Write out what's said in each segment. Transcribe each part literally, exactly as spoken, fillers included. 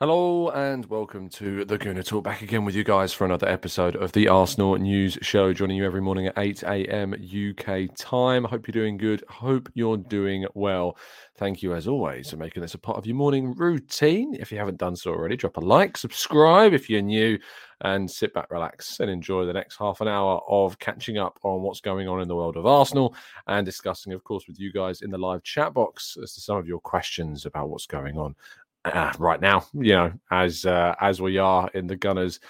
Hello and welcome to The Gooner Talk. Back again with you guys for another episode of the Arsenal News Show. Joining you every morning at eight a.m. U K time. Hope you're doing good. Hope you're doing well. Thank you as always for making this a part of your morning routine. If you haven't done so already, drop a like, subscribe if you're new, and sit back, relax, and enjoy the next half an hour of catching up on what's going on in the world of Arsenal and discussing, of course, with you guys in the live chat box as to some of your questions about what's going on Uh, right now, you know, as uh, as we are in the Gunners'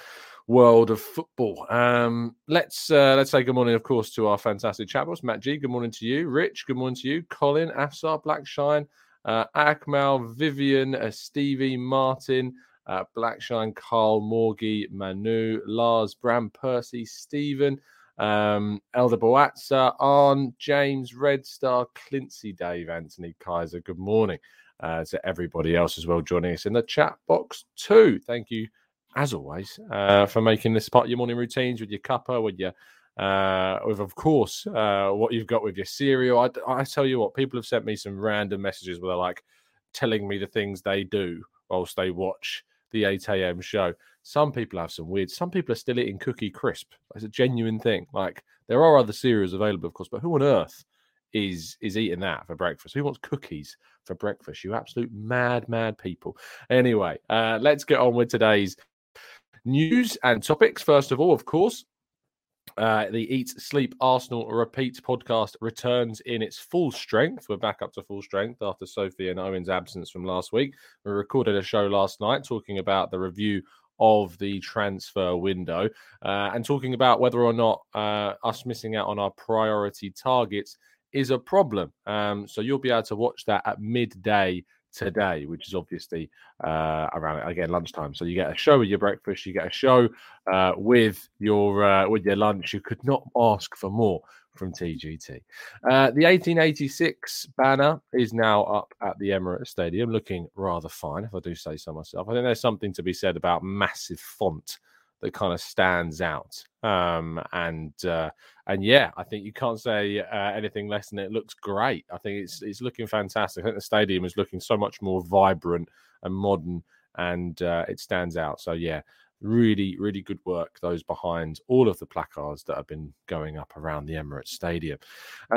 world of football. Um, let's uh, let's say good morning, of course, to our fantastic chat box. Matt G, good morning to you. Rich, good morning to you. Colin, Afsar, Blackshine, uh, Akmal, Vivian, uh, Stevie, Martin, uh, Blackshine, Carl, Morgie, Manu, Lars, Bram, Percy, Stephen, um, Elder Boatza, Arn, James, Red Star, Clincy, Dave, Anthony, Kaiser. Good morning. Uh, to everybody else as well joining us in the chat box too. Thank you, as always, uh, for making this part of your morning routines with your cuppa, with your, uh, with of course, uh, what you've got with your cereal. I, I tell you what, people have sent me some random messages where they're like telling me the things they do whilst they watch the eight a m show. Some people have some weird, some people are still eating Cookie Crisp. It's a genuine thing. Like there are other cereals available, of course, but who on earth is is eating that for breakfast? Who wants cookies for breakfast? You absolute mad, mad people. Anyway, uh, let's get on with today's news and topics. First of all, of course, uh, the Eat Sleep Arsenal Repeat podcast returns in its full strength. We're back up to full strength after Sophie and Owen's absence from last week. We recorded a show last night talking about the review of the transfer window uh, and talking about whether or not uh, us missing out on our priority targets is a problem. Um, so you'll be able to watch that at midday today, which is obviously uh, around, again, lunchtime. So you get a show with your breakfast, you get a show uh, with your uh, with your lunch. You could not ask for more from T G T. Uh, the eighteen eighty-six banner is now up at the Emirates Stadium, looking rather fine, if I do say so myself. I think there's something to be said about massive font that kind of stands out. Um, and, uh, and yeah, I think you can't say uh, anything less than it looks great. I think it's it's looking fantastic. I think the stadium is looking so much more vibrant and modern, and uh, it stands out. So yeah, really, really good work, those behind all of the placards that have been going up around the Emirates Stadium.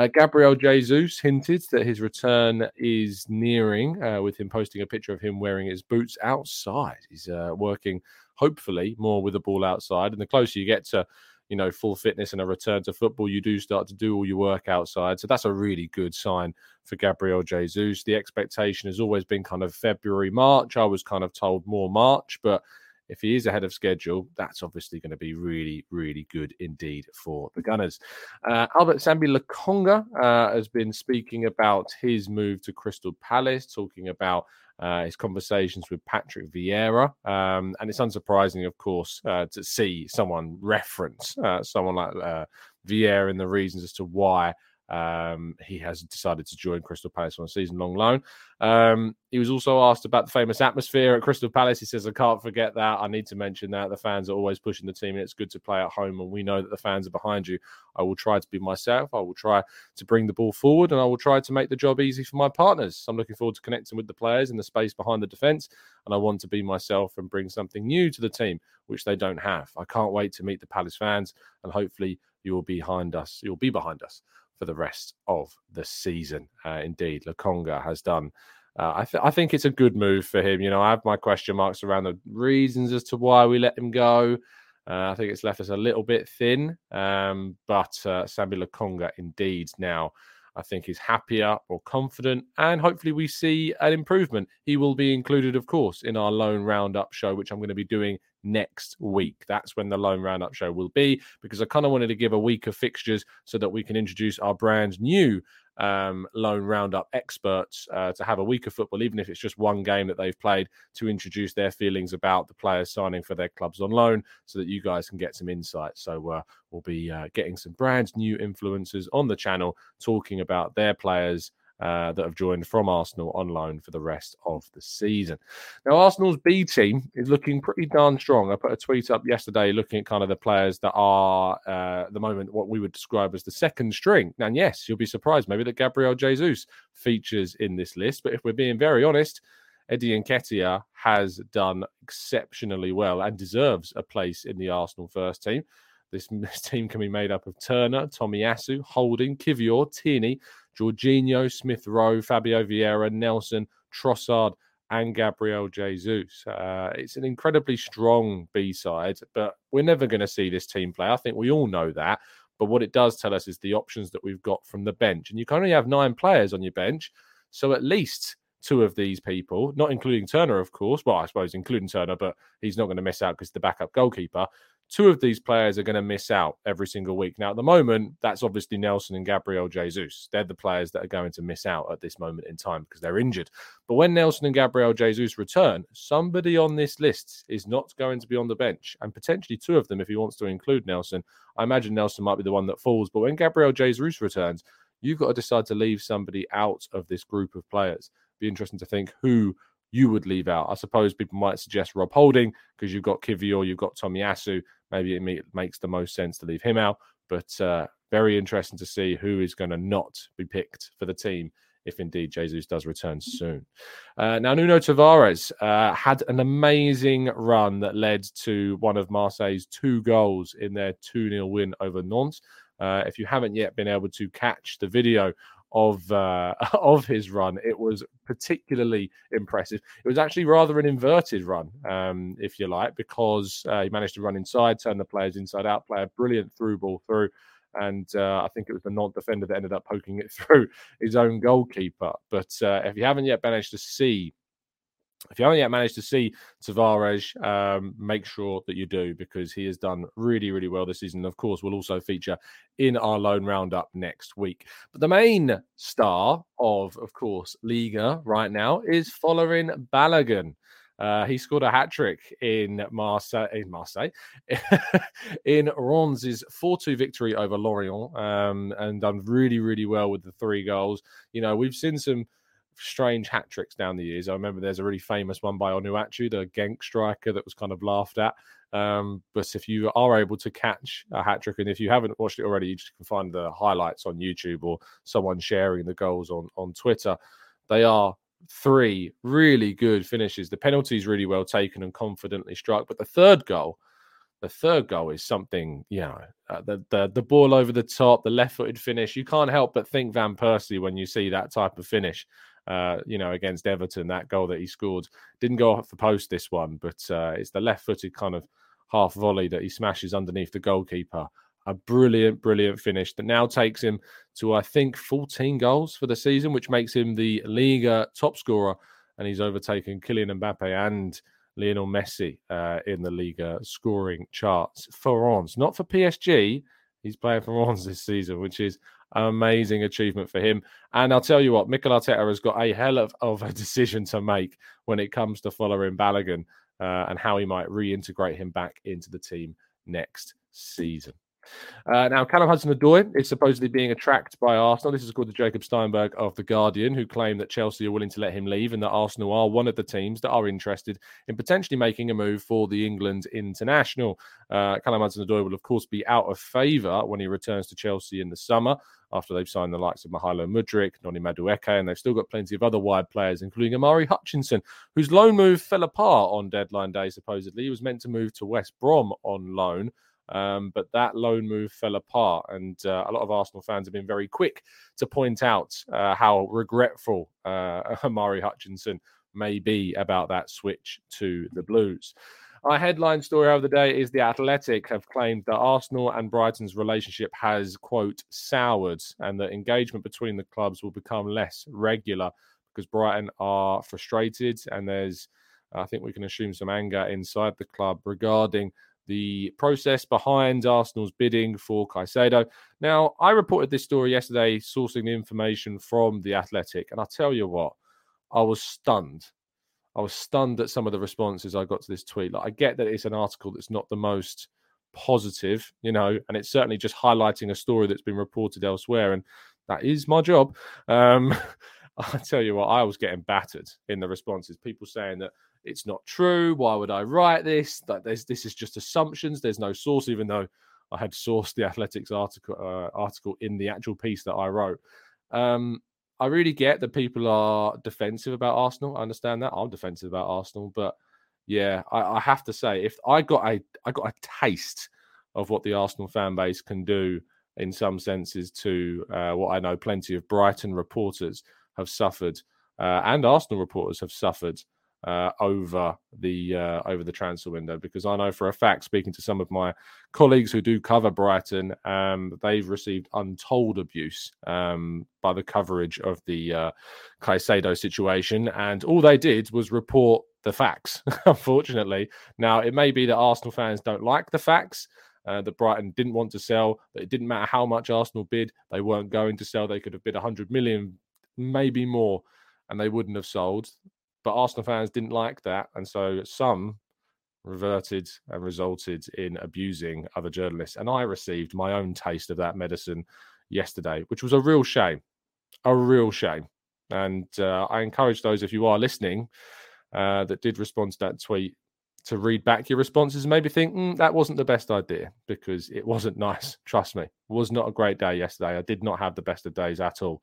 Uh, Gabriel Jesus hinted that his return is nearing, uh, with him posting a picture of him wearing his boots outside. He's uh, working hopefully more with the ball outside. And the closer you get to, you know, full fitness and a return to football, you do start to do all your work outside. So that's a really good sign for Gabriel Jesus. The expectation has always been kind of February, March. I was kind of told more March, but if he is ahead of schedule, that's obviously going to be really, really good indeed for the Gunners. Uh, Albert Sambi Lokonga uh, has been speaking about his move to Crystal Palace, talking about uh, his conversations with Patrick Vieira. Um, and it's unsurprising, of course, uh, to see someone reference uh, someone like uh, Vieira and the reasons as to why Um, he has decided to join Crystal Palace on a season-long loan. Um, he was also asked about the famous atmosphere at Crystal Palace. He says, I can't forget that. I need to mention that. The fans are always pushing the team, and it's good to play at home, and we know that the fans are behind you. I will try to be myself. I will try to bring the ball forward, and I will try to make the job easy for my partners. So I'm looking forward to connecting with the players in the space behind the defence, and I want to be myself and bring something new to the team, which they don't have. I can't wait to meet the Palace fans, and hopefully you will be behind us. You'll be behind us for the rest of the season. Uh, indeed, Lokonga has done. Uh, I, th- I think it's a good move for him. You know, I have my question marks around the reasons as to why we let him go. Uh, I think it's left us a little bit thin, um, but uh, Sambi Lokonga indeed now, I think, is happier, or confident, and hopefully we see an improvement. He will be included, of course, in our Loan Roundup show, which I'm going to be doing next week. That's when the Loan Roundup show will be, because I kind of wanted to give a week of fixtures so that we can introduce our brand new um, Loan Roundup experts uh, to have a week of football, even if it's just one game that they've played, to introduce their feelings about the players signing for their clubs on loan so that you guys can get some insight. So uh, we'll be uh, getting some brand new influencers on the channel talking about their players Uh, that have joined from Arsenal on loan for the rest of the season. Now, Arsenal's B team is looking pretty darn strong. I put a tweet up yesterday looking at kind of the players that are, uh, at the moment, what we would describe as the second string. And yes, you'll be surprised maybe that Gabriel Jesus features in this list. But if we're being very honest, Eddie Nketiah has done exceptionally well and deserves a place in the Arsenal first team. This, this team can be made up of Turner, Tomiyasu, Holding, Kivior, Tierney, Jorginho, Smith-Rowe, Fabio Vieira, Nelson, Trossard, and Gabriel Jesus. Uh, it's an incredibly strong B-side, but we're never going to see this team play. I think we all know that. But what it does tell us is the options that we've got from the bench. And you can only have nine players on your bench, so at least two of these people, not including Turner, of course. Well, I suppose including Turner, but he's not going to miss out because the backup goalkeeper. Two of these players are going to miss out every single week. Now, at the moment, that's obviously Nelson and Gabriel Jesus. They're the players that are going to miss out at this moment in time because they're injured. But when Nelson and Gabriel Jesus return, somebody on this list is not going to be on the bench, and potentially two of them if he wants to include Nelson. I imagine Nelson might be the one that falls. But when Gabriel Jesus returns, you've got to decide to leave somebody out of this group of players. It'd be interesting to think who you would leave out. I suppose people might suggest Rob Holding because you've got Kivior, you've got Tomiyasu. Maybe it makes the most sense to leave him out. But uh, very interesting to see who is going to not be picked for the team if indeed Jesus does return soon. Uh, now, Nuno Tavares uh, had an amazing run that led to one of Marseille's two goals in their two nil win over Nantes. Uh, if you haven't yet been able to catch the video of uh, of his run, it was particularly impressive. It was actually rather an inverted run, um, if you like, because uh, he managed to run inside, turn the players inside out, play a brilliant through ball through, and uh, I think it was the non-defender that ended up poking it through his own goalkeeper. But uh, if you haven't yet managed to see If you haven't yet managed to see Tavares, um, make sure that you do, because he has done really, really well this season. Of course, we'll also feature in our Loan Roundup next week. But the main star of, of course, Liga right now is Folarin Balogun. Uh, he scored a hat-trick in Marseille, in, Marseille, in Reims' four two victory over Lorient, um, and done really, really well with the three goals. You know, we've seen some strange hat tricks down the years. I remember there's a really famous one by Onuachu, the Genk striker, that was kind of laughed at. Um, but if you are able to catch a hat trick, and if you haven't watched it already, you just can find the highlights on YouTube or someone sharing the goals on, on Twitter. They are three really good finishes. The penalty is really well taken and confidently struck. But the third goal, the third goal is something, you know, uh, the, the the ball over the top, the left-footed finish. You can't help but think Van Persie when you see that type of finish. Uh, you know, against Everton, that goal that he scored didn't go off the post, this one, but uh, it's the left-footed kind of half volley that he smashes underneath the goalkeeper. A brilliant, brilliant finish that now takes him to, I think, fourteen goals for the season, which makes him the Liga top scorer, and he's overtaken Kylian Mbappe and Lionel Messi uh, in the Liga scoring charts for Reims. Not for P S G, he's playing for Reims this season, which is an amazing achievement for him. And I'll tell you what, Mikel Arteta has got a hell of, of a decision to make when it comes to Folarin Balogun uh, and how he might reintegrate him back into the team next season. Uh, now, Callum Hudson-Odoi is supposedly being tracked by Arsenal. This is according to Jacob Steinberg of The Guardian, who claim that Chelsea are willing to let him leave and that Arsenal are one of the teams that are interested in potentially making a move for the England international. Uh, Callum Hudson-Odoi will, of course, be out of favour when he returns to Chelsea in the summer after they've signed the likes of Mihailo Mudryk, Noni Madueke, and they've still got plenty of other wide players, including Omari Hutchinson, whose loan move fell apart on deadline day, supposedly. He was meant to move to West Brom on loan. Um, but that loan move fell apart, and uh, a lot of Arsenal fans have been very quick to point out uh, how regretful uh, Omari Hutchinson may be about that switch to the Blues. Our headline story of the day is The Athletic have claimed that Arsenal and Brighton's relationship has, quote, soured, and that engagement between the clubs will become less regular because Brighton are frustrated, and there's, I think we can assume, some anger inside the club regarding the process behind Arsenal's bidding for Caicedo. Now, I reported this story yesterday, sourcing the information from The Athletic, and I'll tell you what, I was stunned. I was stunned at some of the responses I got to this tweet. Like, I get that it's an article that's not the most positive, you know, and it's certainly just highlighting a story that's been reported elsewhere, and that is my job. Um, I tell you what, I was getting battered in the responses. People saying that it's not true. Why would I write this? That there's, this is just assumptions. There's no source, even though I had sourced The Athletic's article uh, article in the actual piece that I wrote. Um, I really get that people are defensive about Arsenal. I understand that. I'm defensive about Arsenal, but yeah, I, I have to say, if I got a I got a taste of what the Arsenal fan base can do in some senses to uh, what I know plenty of Brighton reporters have suffered uh, and Arsenal reporters have suffered Uh, over the uh, over the transfer window, because I know for a fact, speaking to some of my colleagues who do cover Brighton, um, they've received untold abuse um, by the coverage of the uh, Caicedo situation, and all they did was report the facts, unfortunately. Now, it may be that Arsenal fans don't like the facts, Uh, that Brighton didn't want to sell, that it didn't matter how much Arsenal bid, they weren't going to sell. They could have bid one hundred million, maybe more, and they wouldn't have sold. But Arsenal fans didn't like that, and so some reverted and resulted in abusing other journalists. And I received my own taste of that medicine yesterday, which was a real shame, a real shame. And uh, I encourage those, if you are listening, uh, that did respond to that tweet, to read back your responses and maybe think, mm, that wasn't the best idea, because it wasn't nice. Trust me, it was not a great day yesterday. I did not have the best of days at all.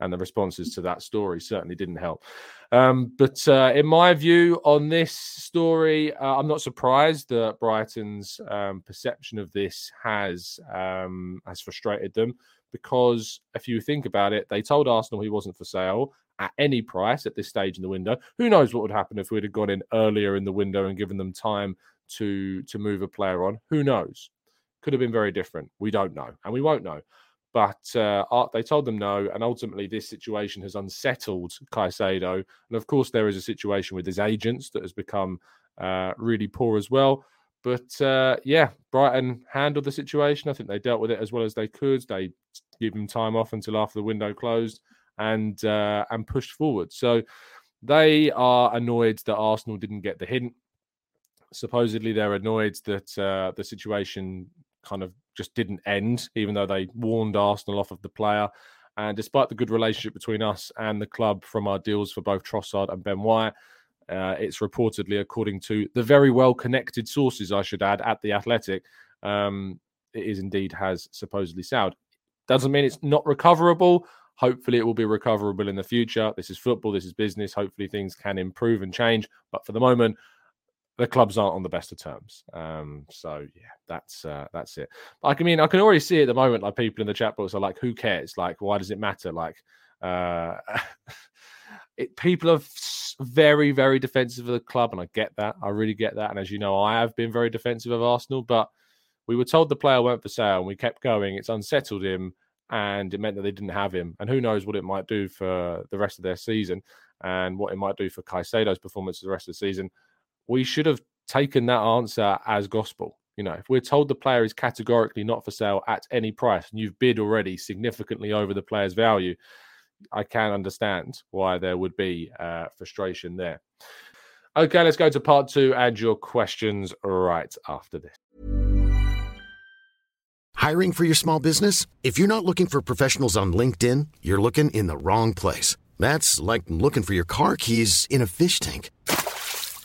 And the responses to that story certainly didn't help. Um, but uh, in my view on this story, uh, I'm not surprised that Brighton's um, perception of this has um, has frustrated them, because if you think about it, they told Arsenal he wasn't for sale at any price at this stage in the window. Who knows what would happen if we'd have gone in earlier in the window and given them time to to move a player on? Who knows? Could have been very different. We don't know, and we won't know. But uh, they told them no, and ultimately this situation has unsettled Caicedo. And of course, there is a situation with his agents that has become uh, really poor as well. But uh, yeah, Brighton handled the situation. I think they dealt with it as well as they could. They gave him time off until after the window closed, and uh, and pushed forward. So they are annoyed that Arsenal didn't get the hint. Supposedly, they're annoyed that uh, the situation kind of just didn't end, even though they warned Arsenal off of the player. And despite the good relationship between us and the club from our deals for both Trossard and Ben White, uh, it's reportedly, according to the very well-connected sources, I should add, at The Athletic, um, it is indeed has supposedly soured. Doesn't mean it's not recoverable. Hopefully it will be recoverable in the future. This is football. This is business. Hopefully things can improve and change. But for the moment, the clubs aren't on the best of terms. Um, so, yeah, that's uh, that's it. Like, I mean, I can already see at the moment, like, people in the chat box are like, who cares? Like, why does it matter? Like, uh, it, people are very, very defensive of the club, and I get that. I really get that. And as you know, I have been very defensive of Arsenal, but we were told the player weren't for sale, and we kept going. It's unsettled him, and it meant that they didn't have him. And who knows what it might do for the rest of their season and what it might do for Caicedo's performance the rest of the season. We should have taken that answer as gospel. You know, if we're told the player is categorically not for sale at any price, and you've bid already significantly over the player's value, I can understand why there would be uh, frustration there. Okay, let's go to part two and your questions right after this. Hiring for your small business? If you're not looking for professionals on LinkedIn, you're looking in the wrong place. That's like looking for your car keys in a fish tank.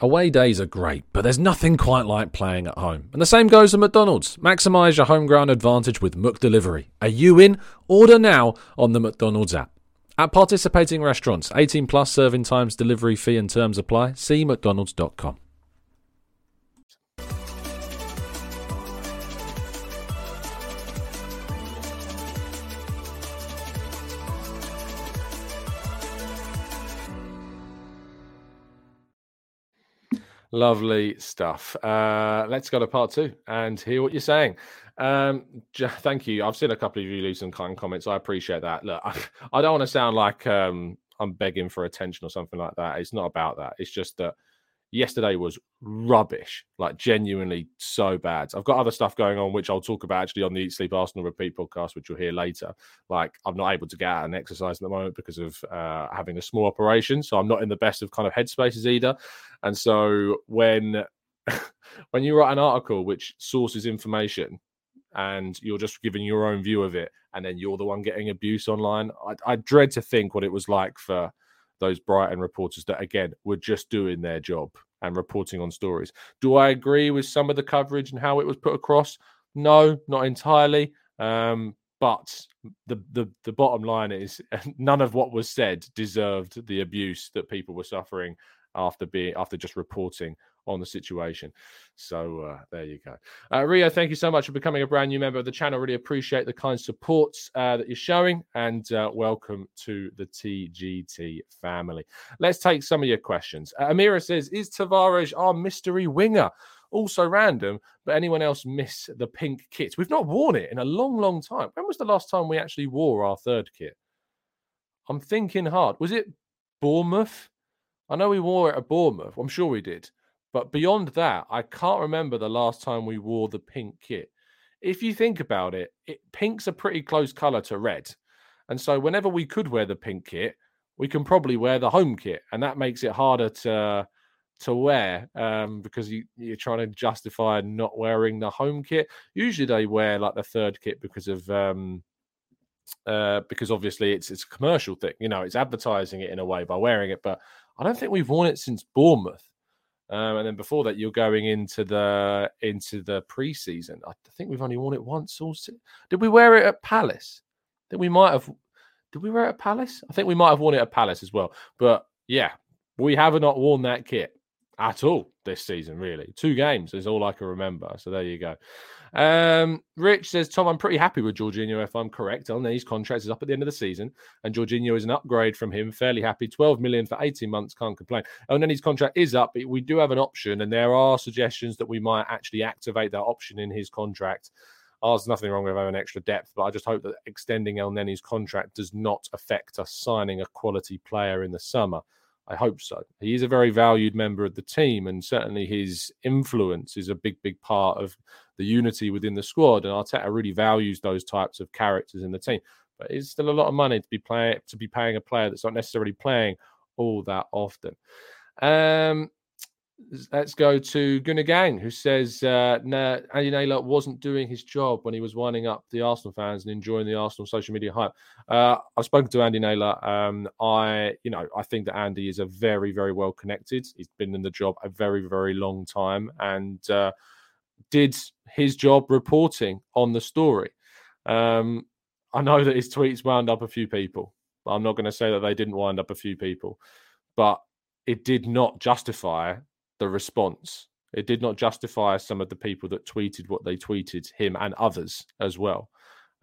Away days are great, but there's nothing quite like playing at home. And the same goes to McDonald's. Maximise your home ground advantage with McDelivery. Are you in? Order now on the McDonald's app. At participating restaurants, eighteen plus serving times, delivery fee and terms apply. See mcdonalds dot com. Lovely stuff. Uh, let's go to part two and hear what you're saying. Um, j- thank you. I've seen a couple of you leave some kind comments. I appreciate that. Look, I, I don't want to sound like um, I'm begging for attention or something like that. It's not about that. It's just that yesterday was rubbish, like genuinely so bad. I've got other stuff going on, which I'll talk about actually on the Eat Sleep Arsenal Repeat podcast, which you'll hear later. Like, I'm not able to get out and exercise at the moment because of uh, having a small operation. So I'm not in the best of kind of headspaces either. And so when when you write an article which sources information and you're just giving your own view of it, and then you're the one getting abuse online, I, I dread to think what it was like for those Brighton reporters that, again, were just doing their job and reporting on stories. Do I agree with some of the coverage and how it was put across? No, not entirely. Um, but the, the the bottom line is none of what was said deserved the abuse that people were suffering after being after just reporting on the situation. So uh, there you go. Uh, Rio, thank you so much for becoming a brand new member of the channel. Really appreciate the kind support uh, that you're showing, and uh, welcome to the T G T family. Let's take some of your questions. Uh, Amira says, is Tavares our mystery winger? Also random, but anyone else miss the pink kit? We've not worn it in a long, long time. When was the last time we actually wore our third kit? I'm thinking hard. Was it Bournemouth? I know we wore it at Bournemouth. I'm sure we did. But beyond that, I can't remember the last time we wore the pink kit. If you think about it, it pink's a pretty close colour to red. And so whenever we could wear the pink kit, we can probably wear the home kit. And that makes it harder to to wear um, because you, you're trying to justify not wearing the home kit. Usually they wear like the third kit because of... Um, uh, because obviously it's it's a commercial thing. You know, it's advertising it in a way by wearing it. But I don't think we've worn it since Bournemouth. Um, and then before that, you're going into the into the pre-season. I think we've only worn it once. Also, did we wear it at Palace? That we might have. Did we wear it at Palace? I think we might have worn it at Palace as well. But yeah, we have not worn that kit at all this season. Really, two games is all I can remember. So there you go. Um, Rich says, Tom, I'm pretty happy with Jorginho. If I'm correct, on these contracts is up at the end of the season, and Jorginho is an upgrade from him. Fairly happy. twelve million for eighteen months. Can't complain. And then his contract is up, but we do have an option, and there are suggestions that we might actually activate that option in his contract. Oh, there's nothing wrong with having extra depth, but I just hope that extending El Nenny's contract does not affect us signing a quality player in the summer. I hope so. He is a very valued member of the team, and certainly his influence is a big, big part of the unity within the squad. And Arteta really values those types of characters in the team. But it's still a lot of money to be playing to be paying a player that's not necessarily playing all that often. Um, let's go to Gunagang, who says uh, nah, Andy Naylor wasn't doing his job when he was winding up the Arsenal fans and enjoying the Arsenal social media hype. Uh, I've spoken to Andy Naylor. Um, I, you know, I think that Andy is a very, very well connected. He's been in the job a very, very long time and uh, did his job reporting on the story. Um, I know that his tweets wound up a few people. I'm not going to say that they didn't wind up a few people, but it did not justify the response. It did not justify some of the people that tweeted what they tweeted, him and others as well.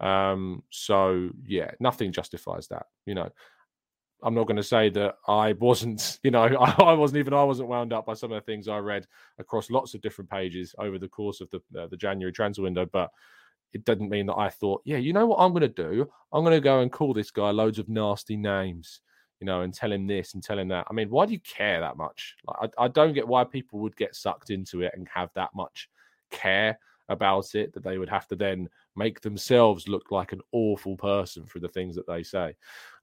Um, so yeah, nothing justifies that. You know, I'm not going to say that I wasn't, you know, I, I wasn't even, I wasn't wound up by some of the things I read across lots of different pages over the course of the, uh, the January transfer window, but it doesn't mean that I thought, yeah, you know what I'm going to do? I'm going to go and call this guy loads of nasty names. you know, and tell him this and tell him that. I mean, why do you care that much? Like, I, I don't get why people would get sucked into it and have that much care about it, that they would have to then make themselves look like an awful person for the things that they say.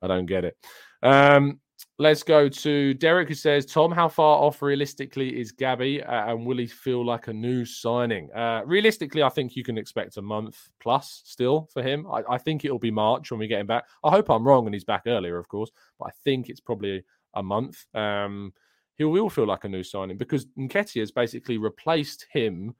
I don't get it. Um, let's go to Derek, who says, Tom, how far off realistically is Gabby uh, and will he feel like a new signing? Uh, realistically, I think you can expect a month plus still for him. I, I think it'll be March when we get him back. I hope I'm wrong and he's back earlier, of course, but I think it's probably a month. Um, he will feel like a new signing because Nketiah has basically replaced him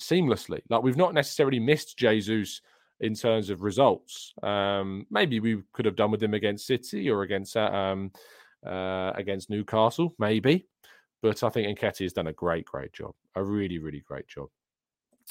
seamlessly. Like, we've not necessarily missed Jesus in terms of results. Um, maybe we could have done with him against City or against um, uh, against Newcastle, maybe. But I think Nketiah has done a great, great job. A really, really great job.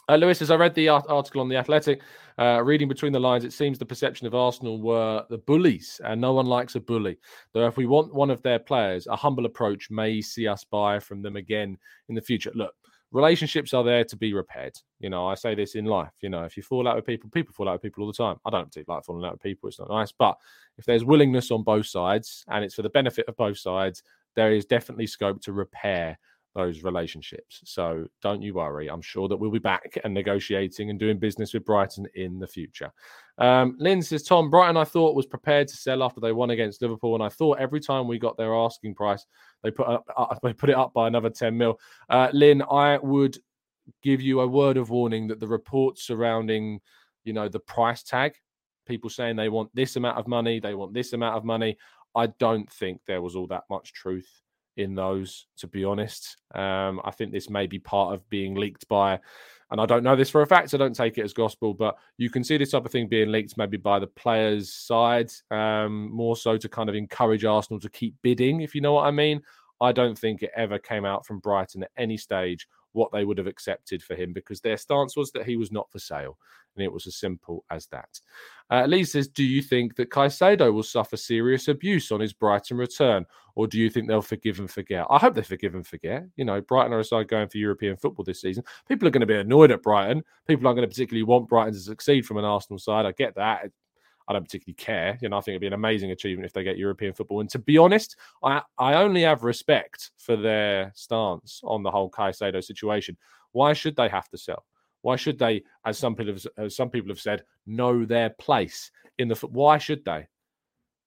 Uh, Lewis, as I read the art- article on The Athletic, uh, reading between the lines, it seems the perception of Arsenal were the bullies, and no one likes a bully. Though if we want one of their players, a humble approach may see us buy from them again in the future. Look, relationships are there to be repaired. You know, I say this in life. You know, if you fall out with people, people fall out with people all the time. I don't particularly like falling out with people. It's not nice. But if there's willingness on both sides and it's for the benefit of both sides, there is definitely scope to repair those relationships. So don't you worry. I'm sure that we'll be back and negotiating and doing business with Brighton in the future. Um, Lynn says, Tom, Brighton, I thought, was prepared to sell after they won against Liverpool. And I thought every time we got their asking price, they put up, up, they put it up by another ten mil. Uh, Lynn, I would give you a word of warning that the reports surrounding, you know, the price tag, people saying they want this amount of money, they want this amount of money. I don't think there was all that much truth in those, to be honest. Um, I think this may be part of being leaked by, and I don't know this for a fact, so don't take it as gospel, but you can see this type of thing being leaked maybe by the players' side, um, more so to kind of encourage Arsenal to keep bidding, if you know what I mean. I don't think it ever came out from Brighton at any stage what they would have accepted for him, because their stance was that he was not for sale. And it was as simple as that. Uh, Lee says, do you think that Caicedo will suffer serious abuse on his Brighton return? Or do you think they'll forgive and forget? I hope they forgive and forget. You know, Brighton are a side going for European football this season. People are going to be annoyed at Brighton. People aren't going to particularly want Brighton to succeed from an Arsenal side. I get that. I don't particularly care. You know, I think it'd be an amazing achievement if they get European football. And to be honest, I, I only have respect for their stance on the whole Caicedo situation. Why should they have to sell? Why should they, as some people have, as some people have said, know their place in the football? Why should they?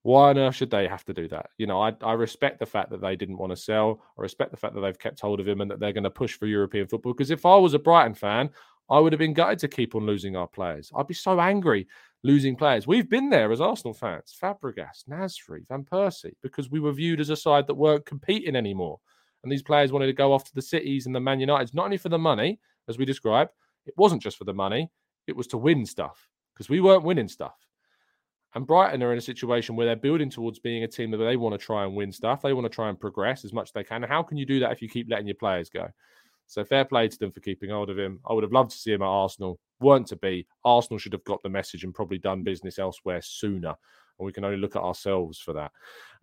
Why on earth should they have to do that? You know, I, I respect the fact that they didn't want to sell. I respect the fact that they've kept hold of him and that they're going to push for European football. Because if I was a Brighton fan, I would have been gutted to keep on losing our players. I'd be so angry losing players. We've been there as Arsenal fans. Fabregas, Nasri, Van Persie, because we were viewed as a side that weren't competing anymore. And these players wanted to go off to the cities and the Man Uniteds, not only for the money, as we described. It wasn't just for the money. It was to win stuff, because we weren't winning stuff. And Brighton are in a situation where they're building towards being a team that they want to try and win stuff. They want to try and progress as much as they can. How can you do that if you keep letting your players go? So fair play to them for keeping hold of him. I would have loved to see him at Arsenal. Weren't to be. Arsenal should have got the message and probably done business elsewhere sooner. And we can only look at ourselves for that.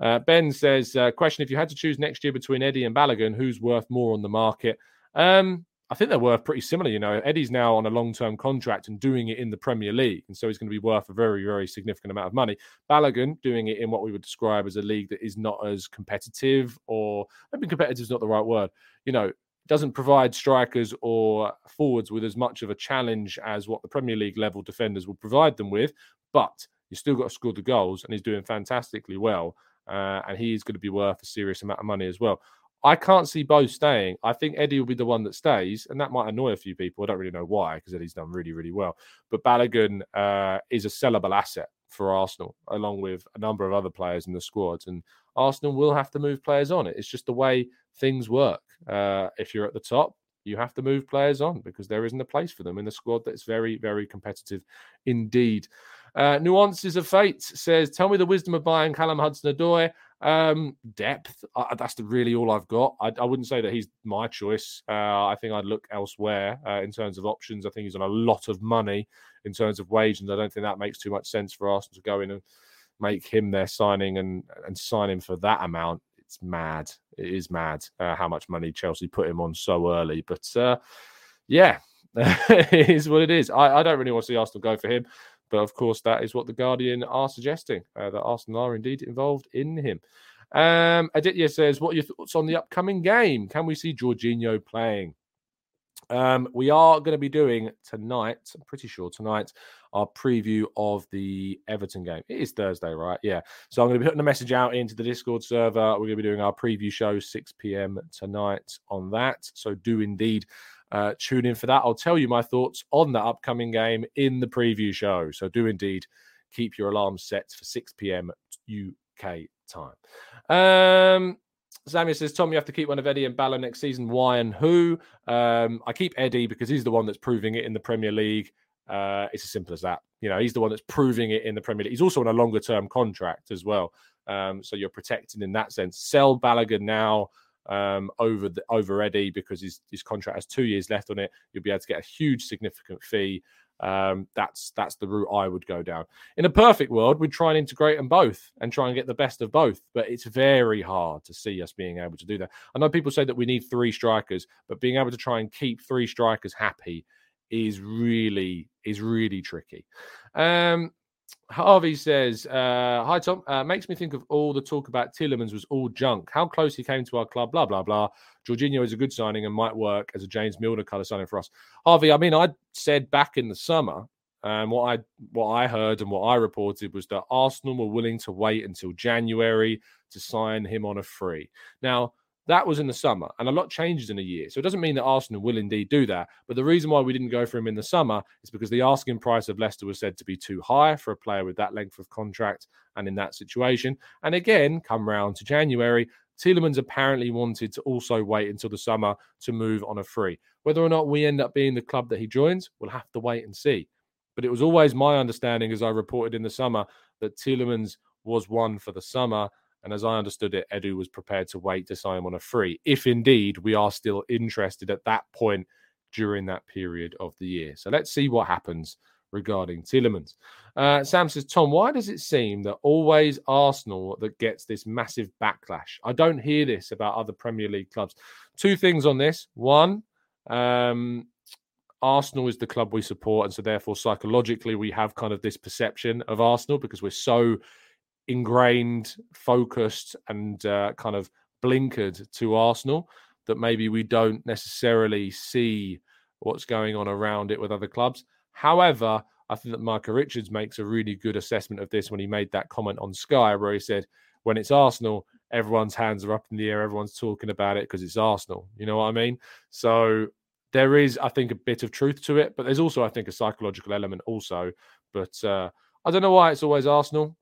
Uh, Ben says, uh, question, if you had to choose next year between Eddie and Balogun, who's worth more on the market? Um, I think they're worth pretty similar. You know, Eddie's now on a long-term contract and doing it in the Premier League. And so he's going to be worth a very, very significant amount of money. Balogun doing it in what we would describe as a league that is not as competitive, or maybe competitive is not the right word. You know, doesn't provide strikers or forwards with as much of a challenge as what the Premier League level defenders will provide them with, but you've still got to score the goals, and he's doing fantastically well, uh, and he's going to be worth a serious amount of money as well. I can't see both staying. I think Eddie will be the one that stays, and that might annoy a few people. I don't really know why, because Eddie's done really, really well. But Balogun uh, is a sellable asset for Arsenal, along with a number of other players in the squad. And Arsenal will have to move players on. It's just the way things work. Uh, if you're at the top, you have to move players on because there isn't a place for them in the squad that's very, very competitive indeed. Uh, Nuances of Fate says, tell me the wisdom of buying Callum Hudson-Odoi. Um, depth, I, that's the, really all I've got. I, I wouldn't say that he's my choice. Uh, I think I'd look elsewhere uh, in terms of options. I think he's on a lot of money in terms of wage, and I don't think that makes too much sense for Arsenal to go in and make him their signing and, and sign him for that amount. It's mad. It is mad uh, how much money Chelsea put him on so early. But uh, yeah, it is what it is. I, I don't really want to see Arsenal go for him. But of course, that is what the Guardian are suggesting, uh, that Arsenal are indeed involved in him. Um, Aditya says, what are your thoughts on the upcoming game? Can we see Jorginho playing? Um, we are going to be doing tonight, I'm pretty sure tonight, our preview of the Everton game. It is Thursday, right? Yeah. So I'm going to be putting a message out into the Discord server. We're going to be doing our preview show six p.m. tonight on that. So do indeed uh, tune in for that. I'll tell you my thoughts on the upcoming game in the preview show. So do indeed keep your alarms set for six p.m. U K time. Um... Sammy says, Tom, you have to keep one of Eddie and Balla next season. Why and who? Um, I keep Eddie because he's the one that's proving it in the Premier League. Uh, it's as simple as that. You know, he's the one that's proving it in the Premier League. He's also on a longer-term contract as well. Um, so you're protected in that sense. Sell Balogun now um, over the, over Eddie because his, his contract has two years left on it. You'll be able to get a huge, significant fee. Um, that's that's the route I would go down. In a perfect world, we'd try and integrate them both and try and get the best of both. But it's very hard to see us being able to do that. I know people say that we need three strikers, but being able to try and keep three strikers happy is really is really tricky. Um, Harvey says, uh, hi, Tom. Uh, makes me think of all the talk about Tielemans was all junk. How close he came to our club, blah, blah, blah. Jorginho is a good signing and might work as a James Milner colour signing for us. Harvey, I mean, I said back in the summer, um, what I what I heard and what I reported was that Arsenal were willing to wait until January to sign him on a free. Now, that was in the summer, and a lot changes in a year. So it doesn't mean that Arsenal will indeed do that. But the reason why we didn't go for him in the summer is because the asking price of Leicester was said to be too high for a player with that length of contract and in that situation. And again, come round to January, Tielemans apparently wanted to also wait until the summer to move on a free. Whether or not we end up being the club that he joins, we'll have to wait and see. But it was always my understanding, as I reported in the summer, that Tielemans was one for the summer. And as I understood it, Edu was prepared to wait to sign him on a free, if indeed we are still interested at that point during that period of the year. So let's see what happens regarding Tielemans. Uh, Sam says, Tom, why does it seem that always Arsenal that gets this massive backlash? I don't hear this about other Premier League clubs. Two things on this. One, um, Arsenal is the club we support. And so therefore, psychologically, we have kind of this perception of Arsenal because we're so ingrained, focused and uh, kind of blinkered to Arsenal that maybe we don't necessarily see what's going on around it with other clubs. However, I think that Micah Richards makes a really good assessment of this when he made that comment on Sky where he said, when it's Arsenal, everyone's hands are up in the air, everyone's talking about it because it's Arsenal. You know what I mean? So there is, I think, a bit of truth to it, but there's also, I think, a psychological element also. But uh, I don't know why it's always Arsenal.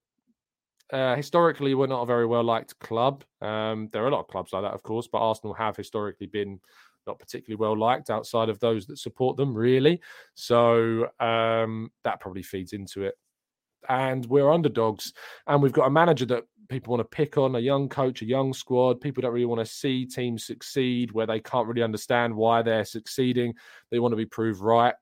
Uh, historically, we're not a very well-liked club. Um, there are a lot of clubs like that, of course, but Arsenal have historically been not particularly well-liked outside of those that support them, really. So um, that probably feeds into it. And we're underdogs, and we've got a manager that people want to pick on, a young coach, a young squad. People don't really want to see teams succeed where they can't really understand why they're succeeding. They want to be proved right.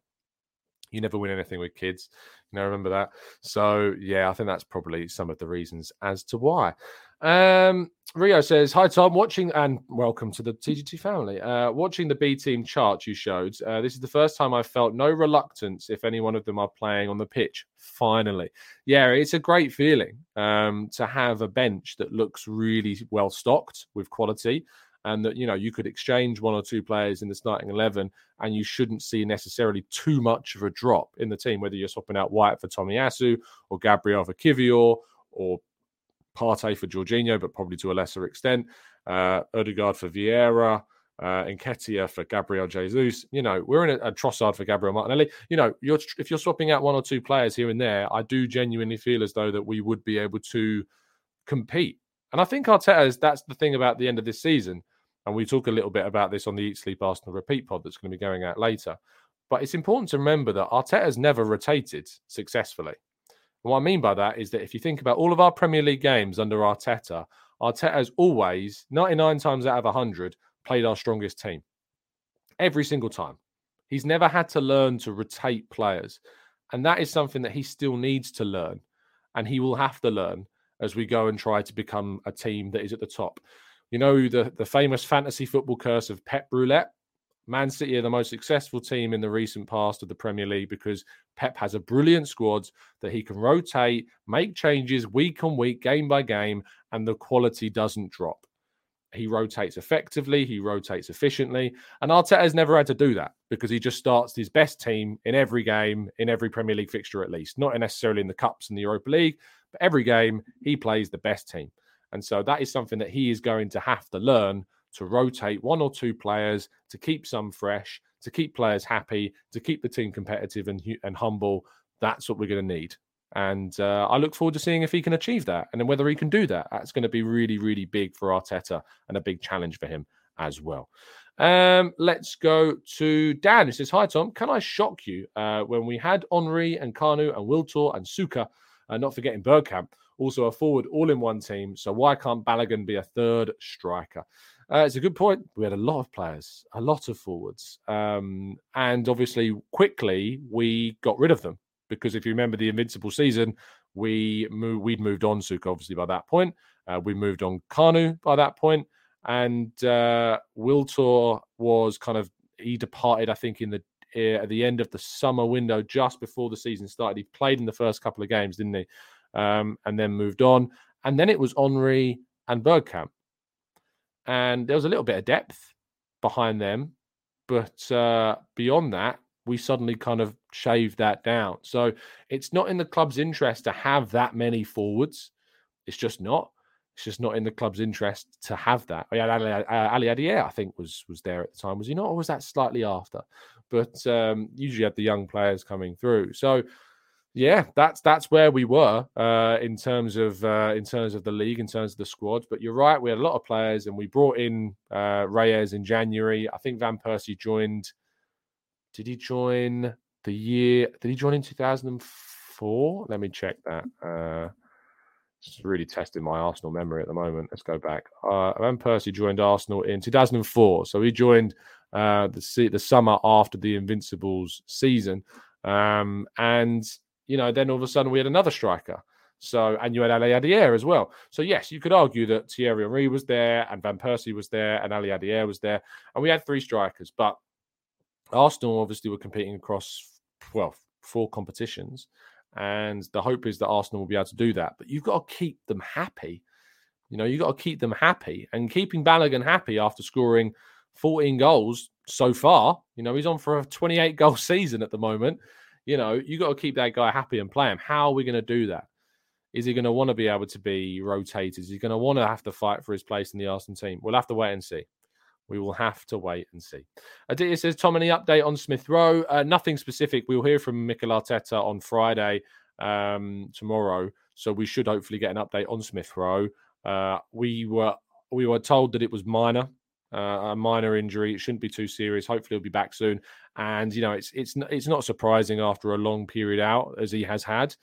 You never win anything with kids. You know, remember that. So, yeah, I think that's probably some of the reasons as to why. Um, Rio says, hi, Tom, watching and welcome to the T G T family. Uh, watching the B team chart you showed, uh, this is the first time I've felt no reluctance if any one of them are playing on the pitch. Finally. Yeah, it's a great feeling um, to have a bench that looks really well stocked with quality. And that, you know, you could exchange one or two players in the starting eleven and you shouldn't see necessarily too much of a drop in the team, whether you're swapping out White for Tomiyasu or Gabriel for Kivior or Partey for Jorginho, but probably to a lesser extent, uh, Odegaard for Vieira, uh, Nketiah for Gabriel Jesus. You know, we're in a, a Trossard for Gabriel Martinelli. You know, you're, if you're swapping out one or two players here and there, I do genuinely feel as though that we would be able to compete. And I think Arteta is, that's the thing about the end of this season. And we talk a little bit about this on the Eat Sleep Arsenal Repeat pod that's going to be going out later. But it's important to remember that Arteta's never rotated successfully. And what I mean by that is that if you think about all of our Premier League games under Arteta, Arteta's always, ninety-nine times out of one hundred, played our strongest team. Every single time. He's never had to learn to rotate players. And that is something that he still needs to learn. And he will have to learn as we go and try to become a team that is at the top. You know, the, the famous fantasy football curse of Pep Roulette. Man City are the most successful team in the recent past of the Premier League because Pep has a brilliant squad that he can rotate, make changes week on week, game by game, and the quality doesn't drop. He rotates effectively, he rotates efficiently, and Arteta's never had to do that because he just starts his best team in every game, in every Premier League fixture at least, not necessarily in the Cups and the Europa League, but every game he plays the best team. And so that is something that he is going to have to learn, to rotate one or two players, to keep some fresh, to keep players happy, to keep the team competitive and, and humble. That's what we're going to need. And uh, I look forward to seeing if he can achieve that, and then whether he can do that. That's going to be really, really big for Arteta and a big challenge for him as well. Um, let's go to Dan, who says, hi, Tom, can I shock you? Uh, when we had Henry and Kanu and Wiltor and Suka, uh, not forgetting Bergkamp, also a forward all-in-one team. So why can't Balogun be a third striker? Uh, it's a good point. We had a lot of players, a lot of forwards. Um, and obviously, quickly, we got rid of them. Because if you remember the Invincible season, we mo- we'd moved on Suka, obviously, by that point. Uh, we moved on Kanu by that point. And uh, Wiltor was kind of, he departed, I think, in the uh, at the end of the summer window, just before the season started. He played in the first couple of games, didn't he? Um, and then moved on. And then it was Henry and Bergkamp. And there was a little bit of depth behind them. But uh, beyond that, we suddenly kind of shaved that down. So it's not in the club's interest to have that many forwards. It's just not. It's just not in the club's interest to have that. Aliadière, I think, was was there at the time. Was he not? Or was that slightly after? But um, usually had the young players coming through. So, yeah, that's that's where we were uh, in terms of uh, in terms of the league, in terms of the squad. But you're right, we had a lot of players, and we brought in uh, Reyes in January. I think Van Persie joined... Did he join the year? Did he join in two thousand four? Let me check that. Uh, it's really testing my Arsenal memory at the moment. Let's go back. Uh, Van Persie joined Arsenal in two thousand four. So he joined uh, the the summer after the Invincibles season. Um, and, you know, then all of a sudden we had another striker. So, and you had Aliadière as well. So, yes, you could argue that Thierry Henry was there and Van Persie was there and Aliadière was there. And we had three strikers. But Arsenal obviously were competing across, well, four competitions. And the hope is that Arsenal will be able to do that. But you've got to keep them happy. You know, you've got to keep them happy. And keeping Balogun happy after scoring fourteen goals so far, you know, he's on for a twenty-eight goal season at the moment. You know, you've got to keep that guy happy and play him. How are we going to do that? Is he going to want to be able to be rotated? Is he going to want to have to fight for his place in the Arsenal team? We'll have to wait and see. We will have to wait and see. Aditya says, Tom, any update on Smith-Rowe? Uh, nothing specific. We'll hear from Mikel Arteta on Friday, um, tomorrow. So we should hopefully get an update on Smith-Rowe. Uh, we were we were told that it was minor, uh, a minor injury. It shouldn't be too serious. Hopefully he'll be back soon. And, you know, it's it's it's not surprising after a long period out, as he has had,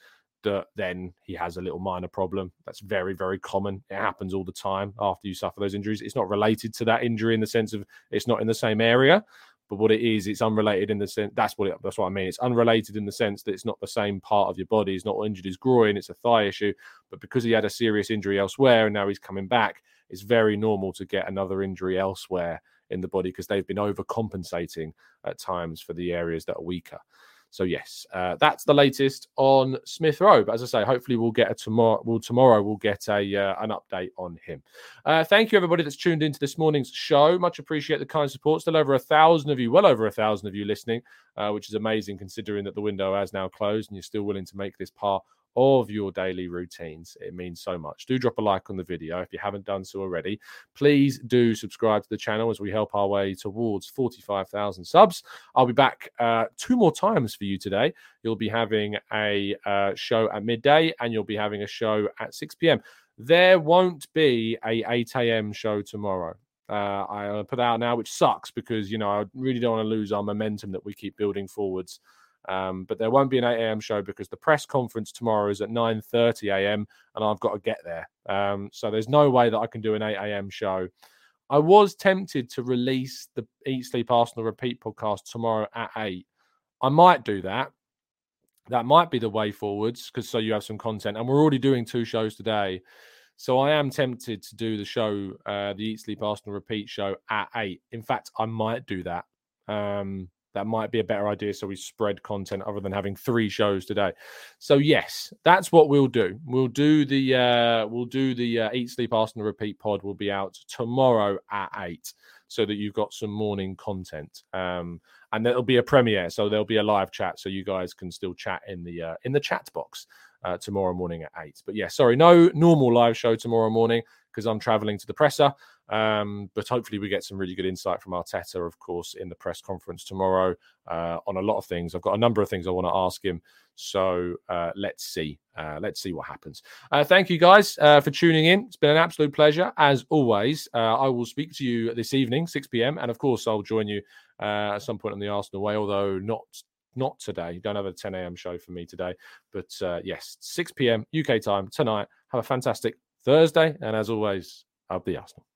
that then he has a little minor problem. That's very, very common. It happens all the time after you suffer those injuries. It's not related to that injury in the sense of it's not in the same area, but what it is, it's unrelated in the sense, that's what it, that's what I mean. It's unrelated in the sense that it's not the same part of your body. It's not injured his groin, it's a thigh issue, but because he had a serious injury elsewhere and now he's coming back, it's very normal to get another injury elsewhere in the body because they've been overcompensating at times for the areas that are weaker. So yes, uh, that's the latest on Smith-Rowe. But as I say, hopefully we'll get a tomorrow. Well, tomorrow we'll get a uh, an update on him. Uh, thank you everybody that's tuned into this morning's show. Much appreciate the kind support. Still over a thousand of you, well over a thousand of you listening, uh, which is amazing considering that the window has now closed and you're still willing to make this part of your daily routines. It means so much. Do drop a like on the video if you haven't done so already. Please do subscribe to the channel as we help our way towards forty-five thousand subs. I'll be back uh, two more times for you today. You'll be having a uh, show at midday and you'll be having a show at six p.m. There won't be a eight a.m. show tomorrow. Uh, I put out now, which sucks because, you know, I really don't want to lose our momentum that we keep building forwards. Um, but there won't be an eight a.m. show because the press conference tomorrow is at nine thirty a.m. and I've got to get there. Um, so there's no way that I can do an eight a.m. show. I was tempted to release the Eat Sleep Arsenal Repeat podcast tomorrow at eight. I might do that. That might be the way forwards because so you have some content. And we're already doing two shows today. So I am tempted to do the show, uh, the Eat Sleep Arsenal Repeat show at eight. In fact, I might do that. Um, that might be a better idea. So we spread content other than having three shows today. So yes, that's what we'll do. We'll do the uh, we'll do the uh, Eat Sleep Arsenal Repeat pod. Will be out tomorrow at eight, so that you've got some morning content. Um, and there'll be a premiere, so there'll be a live chat, so you guys can still chat in the uh, in the chat box uh, tomorrow morning at eight. But yeah, sorry, no normal live show tomorrow morning because I'm travelling to the presser. Um, but hopefully we get some really good insight from Arteta, of course, in the press conference tomorrow uh, on a lot of things. I've got a number of things I want to ask him. So uh, let's see. Uh, let's see what happens. Uh, thank you guys uh, for tuning in. It's been an absolute pleasure. As always, uh, I will speak to you this evening, six p.m. And of course, I'll join you uh, at some point on the Arsenal Way, although not not today. You don't have a ten a.m. show for me today. But uh, yes, six p.m. U K time tonight. Have a fantastic Thursday. And as always, up the Arsenal.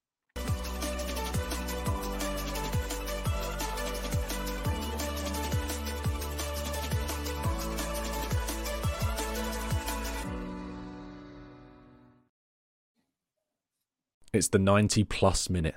It's the ninety-plus minute.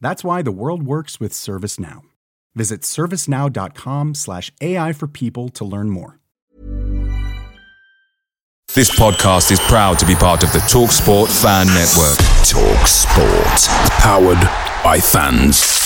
That's why the world works with ServiceNow. Visit servicenow dot com slash A I for people to learn more. This podcast is proud to be part of the TalkSport Fan Network. TalkSport. Powered by fans.